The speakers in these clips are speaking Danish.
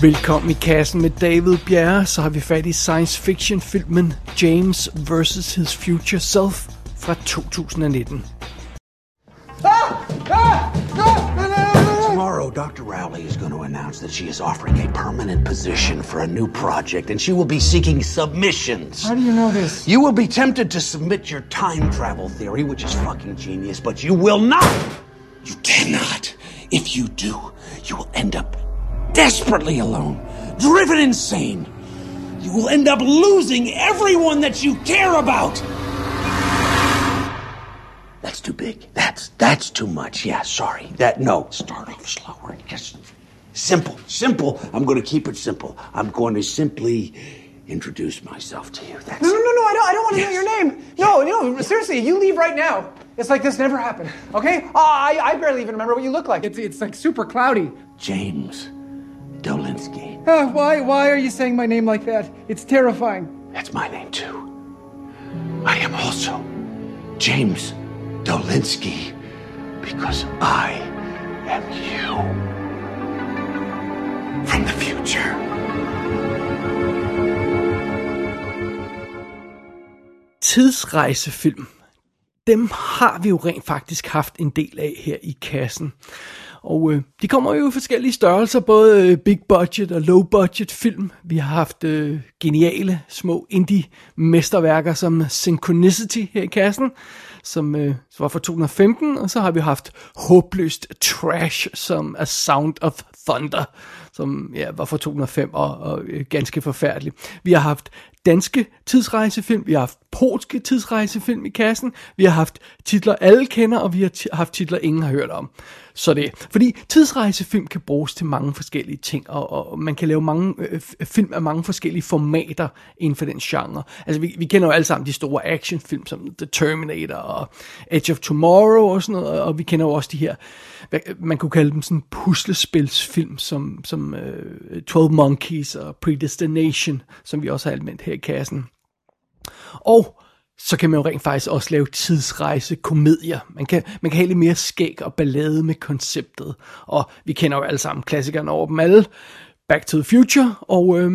Velkommen i kassen med David Bjerre, så har vi fat i science fiction filmen James vs. his future self fra 2019. Tomorrow, Dr. Rowley is going to announce that she is offering a permanent position for a new project, and she will be seeking submissions. How do you know this? You will be tempted to submit your time travel theory, which is fucking genius, but you will not. You cannot. If you do, you will end up desperately alone, driven insane. You will end up losing everyone that you care about. That's too big. That's too much. Yeah, sorry. Start off slower. Just simple. I'm going to keep it simple. I'm going to simply introduce myself to you. That's No. I don't want to know your name. No, seriously, you leave right now. It's like this never happened. Okay? I barely even remember what you look like. It's like super cloudy. James Dolinsky. Why are you saying my name like that? It's terrifying. That's my name too. I am also James Dolinsky, because I am you from the future. Tidsrejsefilm. Dem har vi jo rent faktisk haft en del af her i kassen. Og de kommer jo i forskellige størrelser, både big budget og low budget film. Vi har haft geniale små indie mesterværker som Synchronicity her i kassen, som var fra 2015. Og så har vi haft håbløst trash som A Sound of Thunder, som var fra 2005 og ganske forfærdelig. Vi har haft danske tidsrejsefilm, vi har haft polske tidsrejsefilm i kassen, vi har haft titler alle kender, og vi har haft titler ingen har hørt om. Så det, fordi tidsrejsefilm kan bruges til mange forskellige ting, og man kan lave mange film af mange forskellige formater inden for den genre. Altså vi kender jo alle sammen de store actionfilm som The Terminator og Edge of Tomorrow og sådan noget, og vi kender jo også de her, man kunne kalde dem sådan puslespilsfilm som 12 Monkeys og Predestination, som vi også har anmeldt her i kassen. Og så kan man jo rent faktisk også lave tidsrejsekomedier. Man kan have lidt mere skæg og ballade med konceptet. Og vi kender jo alle sammen klassikerne over dem alle. Back to the Future. Og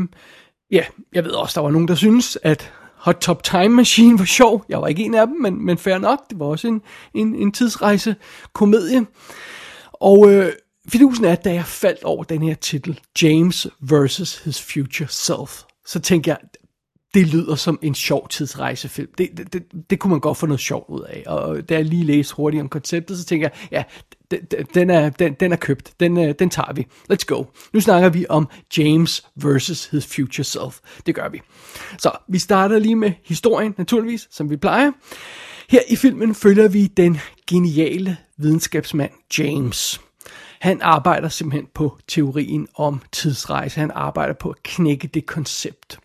jeg ved også, der var nogen, der synes at Hot Tub Time Machine var sjov. Jeg var ikke en af dem, men fair nok. Det var også en tidsrejsekomedie. Og fidusen er, da jeg faldt over den her titel, James vs. his future self, så tænkte jeg, det lyder som en sjov tidsrejsefilm. Det kunne man godt få noget sjovt ud af. Og da jeg lige læste hurtigt om konceptet, så tænker jeg, ja, den er købt. Den tager vi. Let's go. Nu snakker vi om James vs. his future self. Det gør vi. Så vi starter lige med historien, naturligvis, som vi plejer. Her i filmen følger vi den geniale videnskabsmand James. Han arbejder simpelthen på teorien om tidsrejse. Han arbejder på at knække det koncept.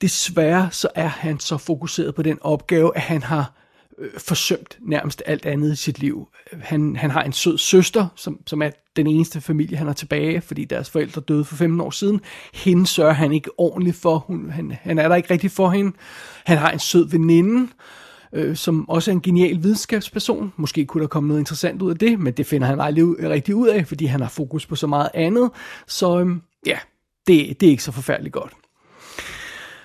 Desværre så er han så fokuseret på den opgave, at han har forsømt nærmest alt andet i sit liv. Han har en sød søster, som er den eneste familie, han har tilbage, fordi deres forældre døde for 15 år siden. Hende sørger han ikke ordentligt for. Han er der ikke rigtig for hende. Han har en sød veninde, som også er en genial videnskabsperson. Måske kunne der komme noget interessant ud af det, men det finder han aldrig rigtig ud af, fordi han har fokus på så meget andet. Så det er ikke så forfærdeligt godt.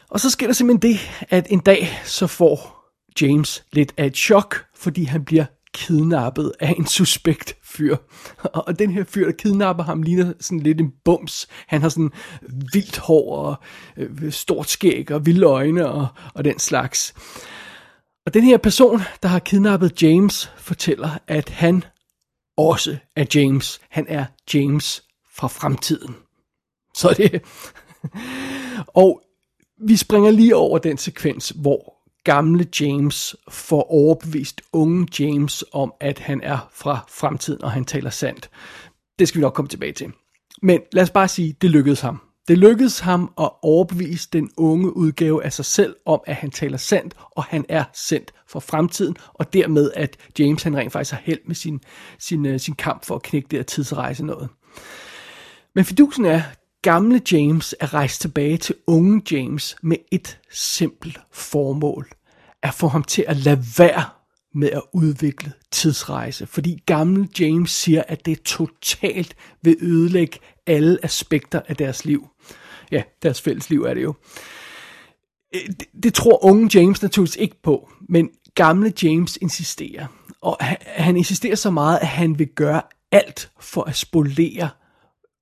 Og så sker der simpelthen det, at en dag så får James lidt af et chok, fordi han bliver kidnappet af en suspekt fyr. Og den her fyr, der kidnapper ham, ligner sådan lidt en bums. Han har sådan vildt hår og stort skæg og vilde øjne og den slags. Og den her person, der har kidnappet James, fortæller, at han også er James. Han er James fra fremtiden. Så det. Og vi springer lige over den sekvens, hvor gamle James får overbevist unge James om, at han er fra fremtiden, og han taler sandt. Det skal vi nok komme tilbage til. Men lad os bare sige, det lykkedes ham. Det lykkedes ham at overbevise den unge udgave af sig selv om, at han taler sandt, og han er sendt fra fremtiden, og dermed at James han rent faktisk har held med sin kamp for at knække det her tidsrejse noget. Men fidusen er, gamle James er rejst tilbage til unge James med et simpelt formål. At få ham til at lade være med at udvikle tidsrejse, fordi gamle James siger, at det totalt vil ødelægge alle aspekter af deres liv. Ja, deres fælles liv er det jo. Det tror unge James naturligvis ikke på, men gamle James insisterer. Og han insisterer så meget, at han vil gøre alt for at spolere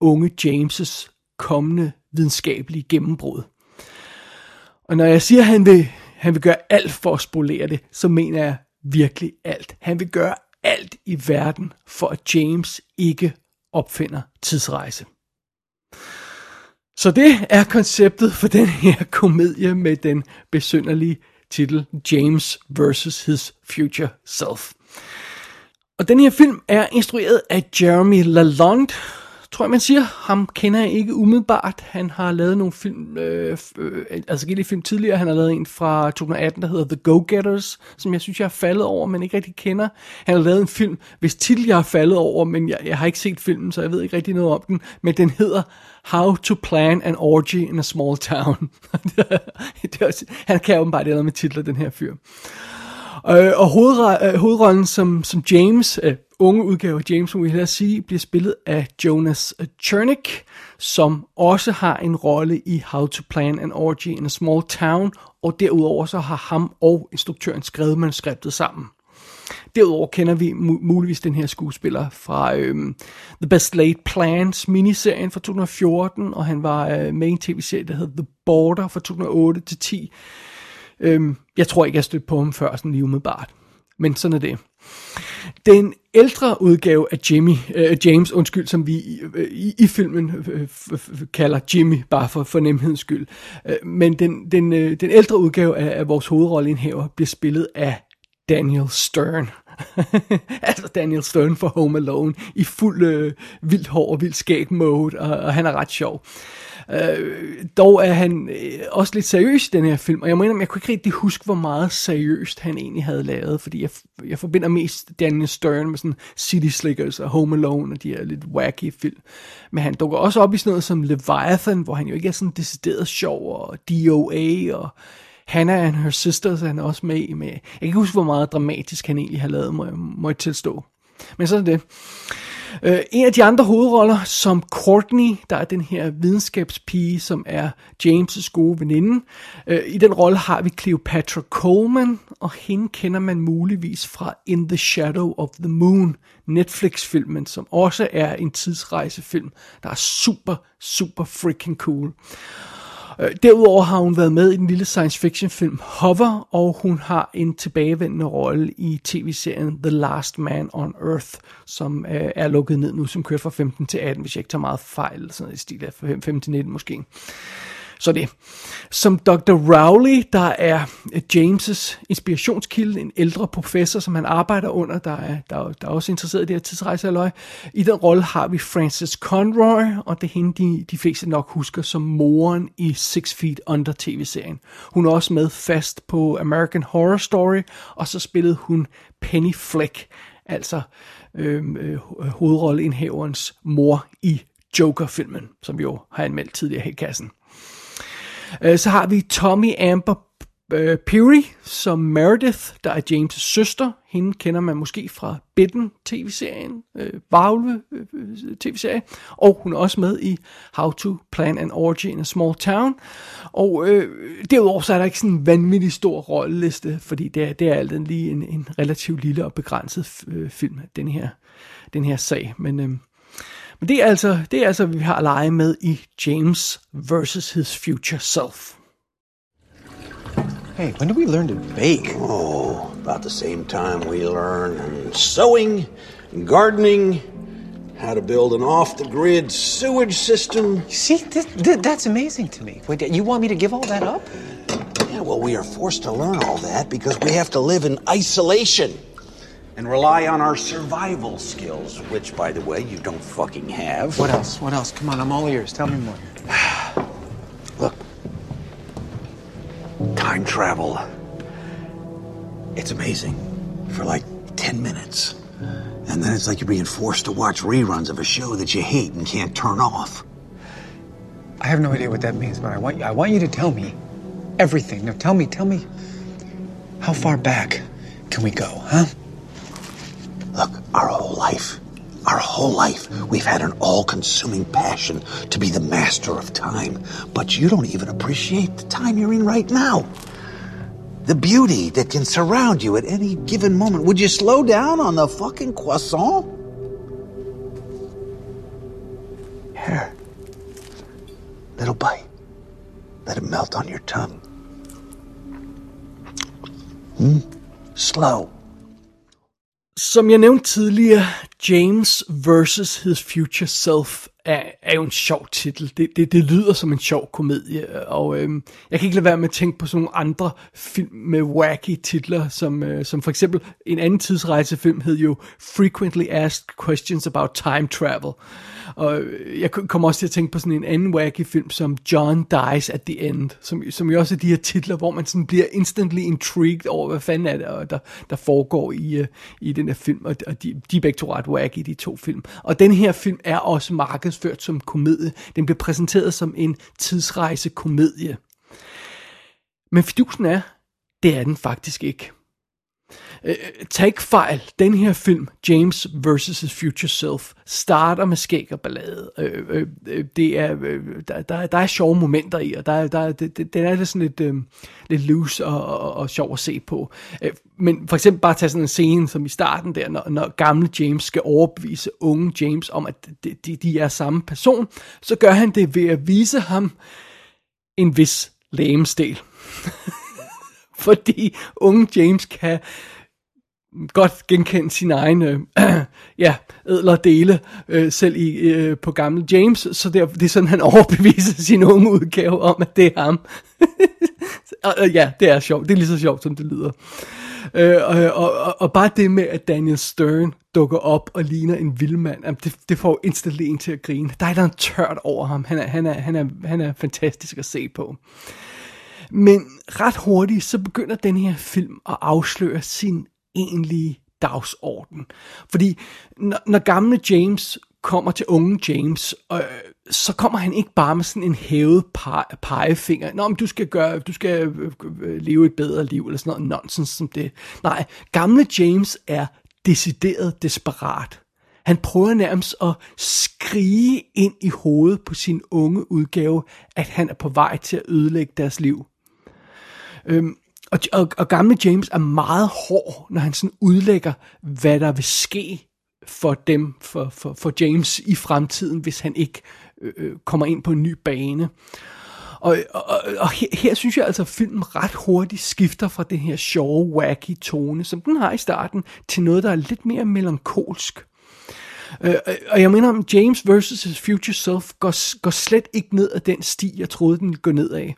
unge James' kommende videnskabelige gennembrud. Og når jeg siger, at han vil gøre alt for at spolere det, så mener jeg virkelig alt. Han vil gøre alt i verden for, at James ikke opfinder tidsrejse. Så det er konceptet for den her komedie med den besynderlige titel James vs. his future self. Og den her film er instrueret af Jeremy Lalonde, tror jeg man siger. Ham kender jeg ikke umiddelbart. Han har lavet nogle film, film tidligere. Han har lavet en fra 2018, der hedder The Go-Getters, som jeg synes, jeg er faldet over, men ikke rigtig kender. Han har lavet en film, hvis titel jeg er faldet over, men jeg har ikke set filmen, så jeg ved ikke rigtig noget om den. Men den hedder How to Plan an Orgy in a Small Town. Han kan åbenbart noget med titler, den her fyr. Og hovedrollen som James, unge udgave James, som vi hellere sige, bliver spillet af Jonas Chernick, som også har en rolle i How to Plan an Orgy in a Small Town, og derudover så har ham og instruktøren skrevet manuskriptet sammen. Derudover kender vi muligvis den her skuespiller fra The Best Laid Plans miniserien fra 2014, og han var med i en tv-serie, der hed The Border fra 2008 til 10. Jeg tror ikke, jeg stødte på ham før, sådan lige umiddelbart. Men sådan er det. Den ældre udgave af James, som vi i filmen kalder Jimmy, bare for nemhedens skyld. Men den ældre udgave af vores hovedrolleindhaver bliver spillet af Daniel Stern. Altså Daniel Stern fra Home Alone, i fuld vildt hår og vildt skæg mode, og han er ret sjov. Dog er han også lidt seriøs i den her film, og jeg mener, jeg kunne ikke rigtig huske, hvor meget seriøst han egentlig havde lavet, fordi jeg forbinder mest Daniel Stern med sådan City Slickers og Home Alone og de her lidt wacky film. Men han dukker også op i sådan noget som Leviathan, hvor han jo ikke er sådan decideret sjov, og DOA og Hanna and her sisters er han også med i. Jeg kan ikke huske, hvor meget dramatisk han egentlig har lavet, må jeg tilstå. Men sådan er det. En af de andre hovedroller, som Courtney, der er den her videnskabspige, som er James' gode veninde. I den rolle har vi Cleopatra Coleman, og hende kender man muligvis fra In the Shadow of the Moon, Netflix-filmen, som også er en tidsrejsefilm, der er super, super freaking cool. Derudover har hun været med i den lille science fiction film Hover, og hun har en tilbagevendende rolle i tv-serien The Last Man on Earth, som er lukket ned nu, som kører fra 15 til 18, hvis jeg ikke tager meget fejl, eller sådan noget i stil af 15 til 19 måske. Så det. Som Dr. Rowley, der er James' inspirationskilde, en ældre professor, som han arbejder under, der er også interesseret i det her tidsrejsealøje. I den rolle har vi Frances Conroy, og det er hende, de fleste nok husker som moren i 6 Feet Under tv-serien. Hun er også med fast på American Horror Story, og så spillede hun Penny Fleck, altså hovedrolleindehaverens mor i Joker-filmen, som vi jo har anmeldt tidligere her i kassen. Så har vi Tommy Amber Perry som Meredith, der er James' søster. Hende kender man måske fra Bitten tv-serien, Varulve tv-serie, og hun er også med i How to Plan an Orgy in a Small Town. Og derudover så er der ikke sådan en vanvittig stor rolleliste, fordi det er altid lige en relativt lille og begrænset film, den her sag, men... Men det er altså, vi har at lege med i James vs. his future self. Hey, when did we learn to bake? Oh, about the same time we learned sewing, gardening, how to build an off-the-grid sewage system. See, that's amazing to me. Wait, you want me to give all that up? Yeah, well, we are forced to learn all that because we have to live in isolation. And rely on our survival skills, which, by the way, you don't fucking have. What else? Come on, I'm all ears. Tell me more. Look. Time travel. It's amazing. For like 10 minutes. And then it's like you're being forced to watch reruns of a show that you hate and can't turn off. I have no idea what that means, but I want you to tell me everything. Now tell me how far back... can we go, huh? Look, our whole life, we've had an all-consuming passion to be the master of time. But you don't even appreciate the time you're in right now. The beauty that can surround you at any given moment. Would you slow down on the fucking croissant? Here. Little bite. Let it melt on your tongue. Slow. Som jeg nævnte tidligere, James vs. his future self er jo en sjov titel. Det lyder som en sjov komedie, og jeg kan ikke lade være med at tænke på sådan nogle andre film med wacky titler, som for eksempel en anden tidsrejsefilm hed jo Frequently Asked Questions About Time Travel. Og jeg kommer også til at tænke på sådan en anden wacky film som John Dies at the End, som jo også er de her titler, hvor man sådan bliver instantly intrigued over, hvad fanden er det, der foregår i den her film, og de er begge to ret wacky, de to film. Og den her film er også markedsført som komedie. Den bliver præsenteret som en tidsrejsekomedie. Men fidusen er, det er den faktisk ikke. Tag ikke fejl, den her film, James vs. his future self, starter med skæg og ballade. Der er sjove momenter i, og den er sådan lidt loose og sjov at se på. Men for eksempel bare tage sådan en scene som i starten der, når gamle James skal overbevise unge James om, at de er samme person, så gør han det ved at vise ham en vis legemsdel. Fordi unge James kan godt genkende sin egen ædlere dele selv på gamle James, så det er sådan, han overbeviser sin unge udgave om, at det er ham. Og ja, det er sjovt. Det er lige så sjovt, som det lyder. Og bare det med, at Daniel Stern dukker op og ligner en vildmand, det får jo instantly en til at grine. Der er et eller andet tørt over ham. Han er fantastisk at se på. Men ret hurtigt, så begynder den her film at afsløre sin egentlige dagsorden. Fordi når gamle James kommer til unge James, så kommer han ikke bare med sådan en hævet pegefinger. Nå, men du skal leve et bedre liv, eller sådan noget nonsens som det. Nej, gamle James er decideret desperat. Han prøver nærmest at skrige ind i hovedet på sin unge udgave, at han er på vej til at ødelægge deres liv. Og gamle James er meget hård, når han sådan udlægger, hvad der vil ske for dem, for James i fremtiden, hvis han ikke kommer ind på en ny bane. Og her synes jeg altså, at filmen ret hurtigt skifter fra den her sjove, wacky tone, som den har i starten, til noget, der er lidt mere melankolsk. Og jeg mener om, James vs. his future self går slet ikke ned ad den sti, jeg troede, den ville gå ned af.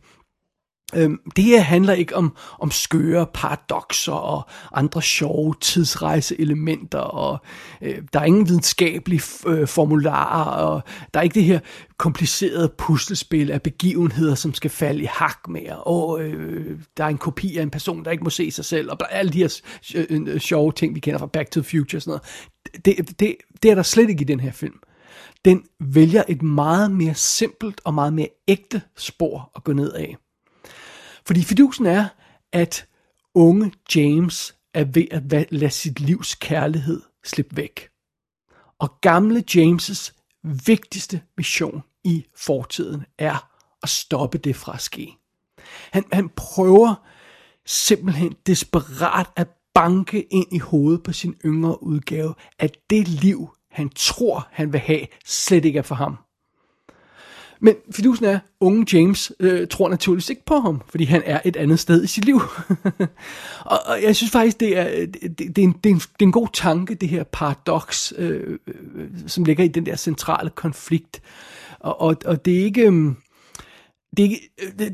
Det her handler ikke om skøre paradokser og andre sjove tidsrejseelementer, og der er ingen videnskabelige formularer, og der er ikke det her komplicerede puslespil af begivenheder, som skal falde i hak mere, og der er en kopi af en person, der ikke må se sig selv, og der er alle de her sjove ting, vi kender fra Back to the Future og sådan noget. Det er der slet ikke i den her film. Den vælger et meget mere simpelt og meget mere ægte spor at gå ned af. Fordi fidusen er, at unge James er ved at lade sit livs kærlighed slippe væk. Og gamle James' vigtigste mission i fortiden er at stoppe det fra at ske. Han prøver simpelthen desperat at banke ind i hovedet på sin yngre udgave, at det liv, han tror, han vil have, slet ikke er for ham. Men fidusen er, unge James tror naturligvis ikke på ham, fordi han er et andet sted i sit liv. og jeg synes faktisk, det er en god tanke, det her paradoks, som ligger i den der centrale konflikt. Og det er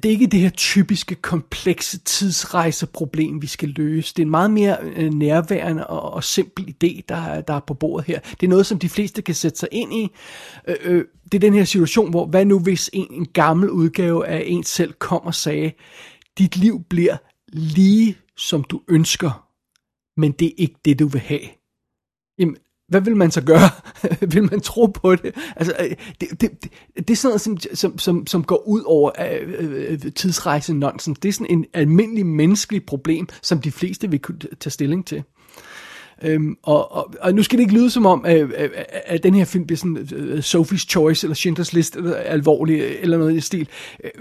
ikke det her typiske, komplekse tidsrejseproblem, vi skal løse. Det er en meget mere nærværende og simpel idé, der er på bordet her. Det er noget, som de fleste kan sætte sig ind i. Det er den her situation, hvor hvad nu hvis en gammel udgave af en selv kom og sagde, dit liv bliver lige som du ønsker, men det er ikke det, du vil have. Jamen, Hvad vil man så gøre? Vil man tro på det? Altså, det er sådan noget, som går ud over tidsrejse-nonsens. Det er sådan en almindelig menneskelig problem, som de fleste vil kunne tage stilling til. Og nu skal det ikke lyde som om, at den her film bliver sådan Sophie's Choice eller Schindlers List eller alvorlig eller noget i stil.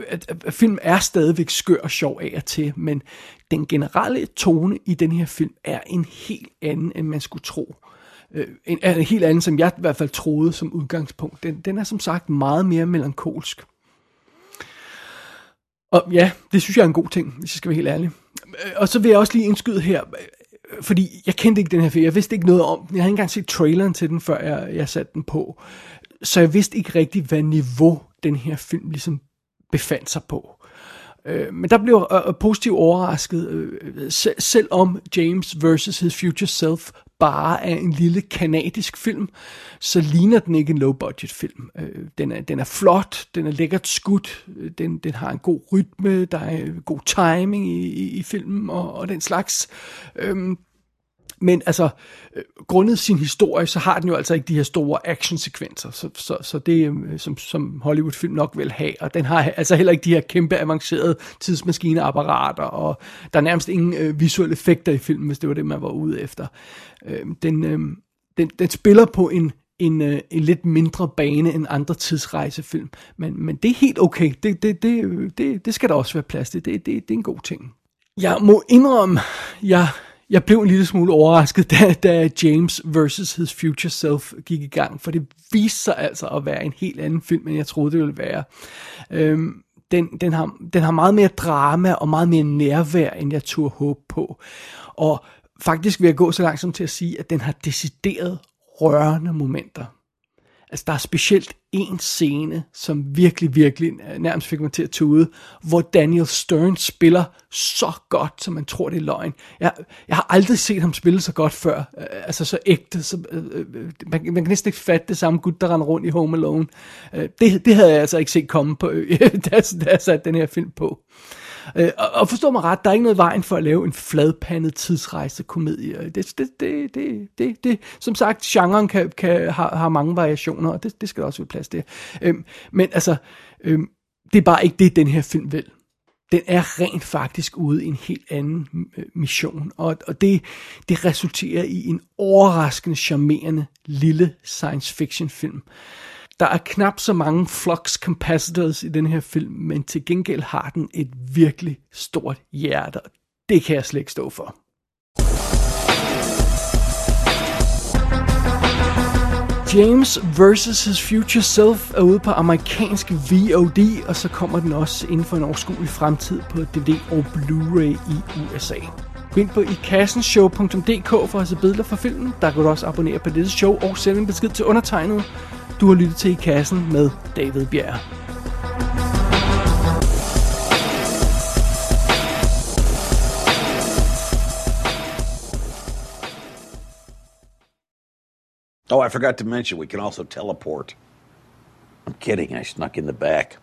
At film er stadigvæk skør og sjov af og til, men den generelle tone i den her film er en helt anden, end man skulle tro. En helt anden, som jeg i hvert fald troede som udgangspunkt. Den er som sagt meget mere melankolsk. Og ja, det synes jeg er en god ting, hvis jeg skal være helt ærlig. Og så vil jeg også lige indskyde her, fordi jeg kendte ikke den her film. Jeg vidste ikke noget om den. Jeg havde ikke engang set traileren til den, før jeg satte den på. Så jeg vidste ikke rigtigt, hvad niveau den her film ligesom befandt sig på. Men der blev positivt overrasket, selvom James vs. his future self bare er en lille kanadisk film, så ligner den ikke en low-budget film. Den er flot, den er lækkert skudt, den har en god rytme, der er god timing i filmen og den slags. Men altså, grundet sin historie, så har den jo altså ikke de her store actionsekvenser, så det som Hollywood-film nok vil have, og den har altså heller ikke de her kæmpe avancerede tidsmaskineapparater, og der er nærmest ingen visuelle effekter i filmen, hvis det var det, man var ude efter. Den spiller på en lidt mindre bane end andre tidsrejsefilm, men det er helt okay, det skal der også være plads til, det er en god ting. Jeg må indrømme, jeg blev en lille smule overrasket, da James vs. his future self gik i gang, for det viste sig altså at være en helt anden film, end jeg troede, det ville være. Den har meget mere drama og meget mere nærvær, end jeg turde håbe på. Og faktisk vil jeg gå så langsomt til at sige, at den har decideret rørende momenter. Altså, der er specielt en scene, som virkelig, virkelig nærmest fik mig til at tude, hvor Daniel Stern spiller så godt, som man tror, det er løgn. Jeg har aldrig set ham spille så godt før, altså så ægte. Man kan næsten ikke fatte det samme gut, der render rundt i Home Alone. Det havde jeg altså ikke set komme på, da jeg satte den her film på. Og forstå mig ret, der er ikke noget vejen for at lave en fladpandet tidsrejsekomedie. Det som sagt, genren har mange variationer, og det skal der også være plads til. Men altså, det er bare ikke det, den her film vil. Den er rent faktisk ude i en helt anden mission, og det resulterer i en overraskende, charmerende lille science fiction film. Der er knap så mange flux capacitors i den her film, men til gengæld har den et virkelig stort hjerte. Det kan jeg slet ikke stå for. James vs. his future self er ude på amerikansk VOD, og så kommer den også inden for en overskuelig fremtid på DVD og Blu-ray i USA. Gå ind på ikassenshow.dk for at se billeder fra filmen. Der kan du også abonnere på dette show og sende en besked til undertegnet. Du har lyttet til I Kassen med David Bjerre. Oh, I forgot to mention, we can also teleport. I'm kidding, I snuck in the back.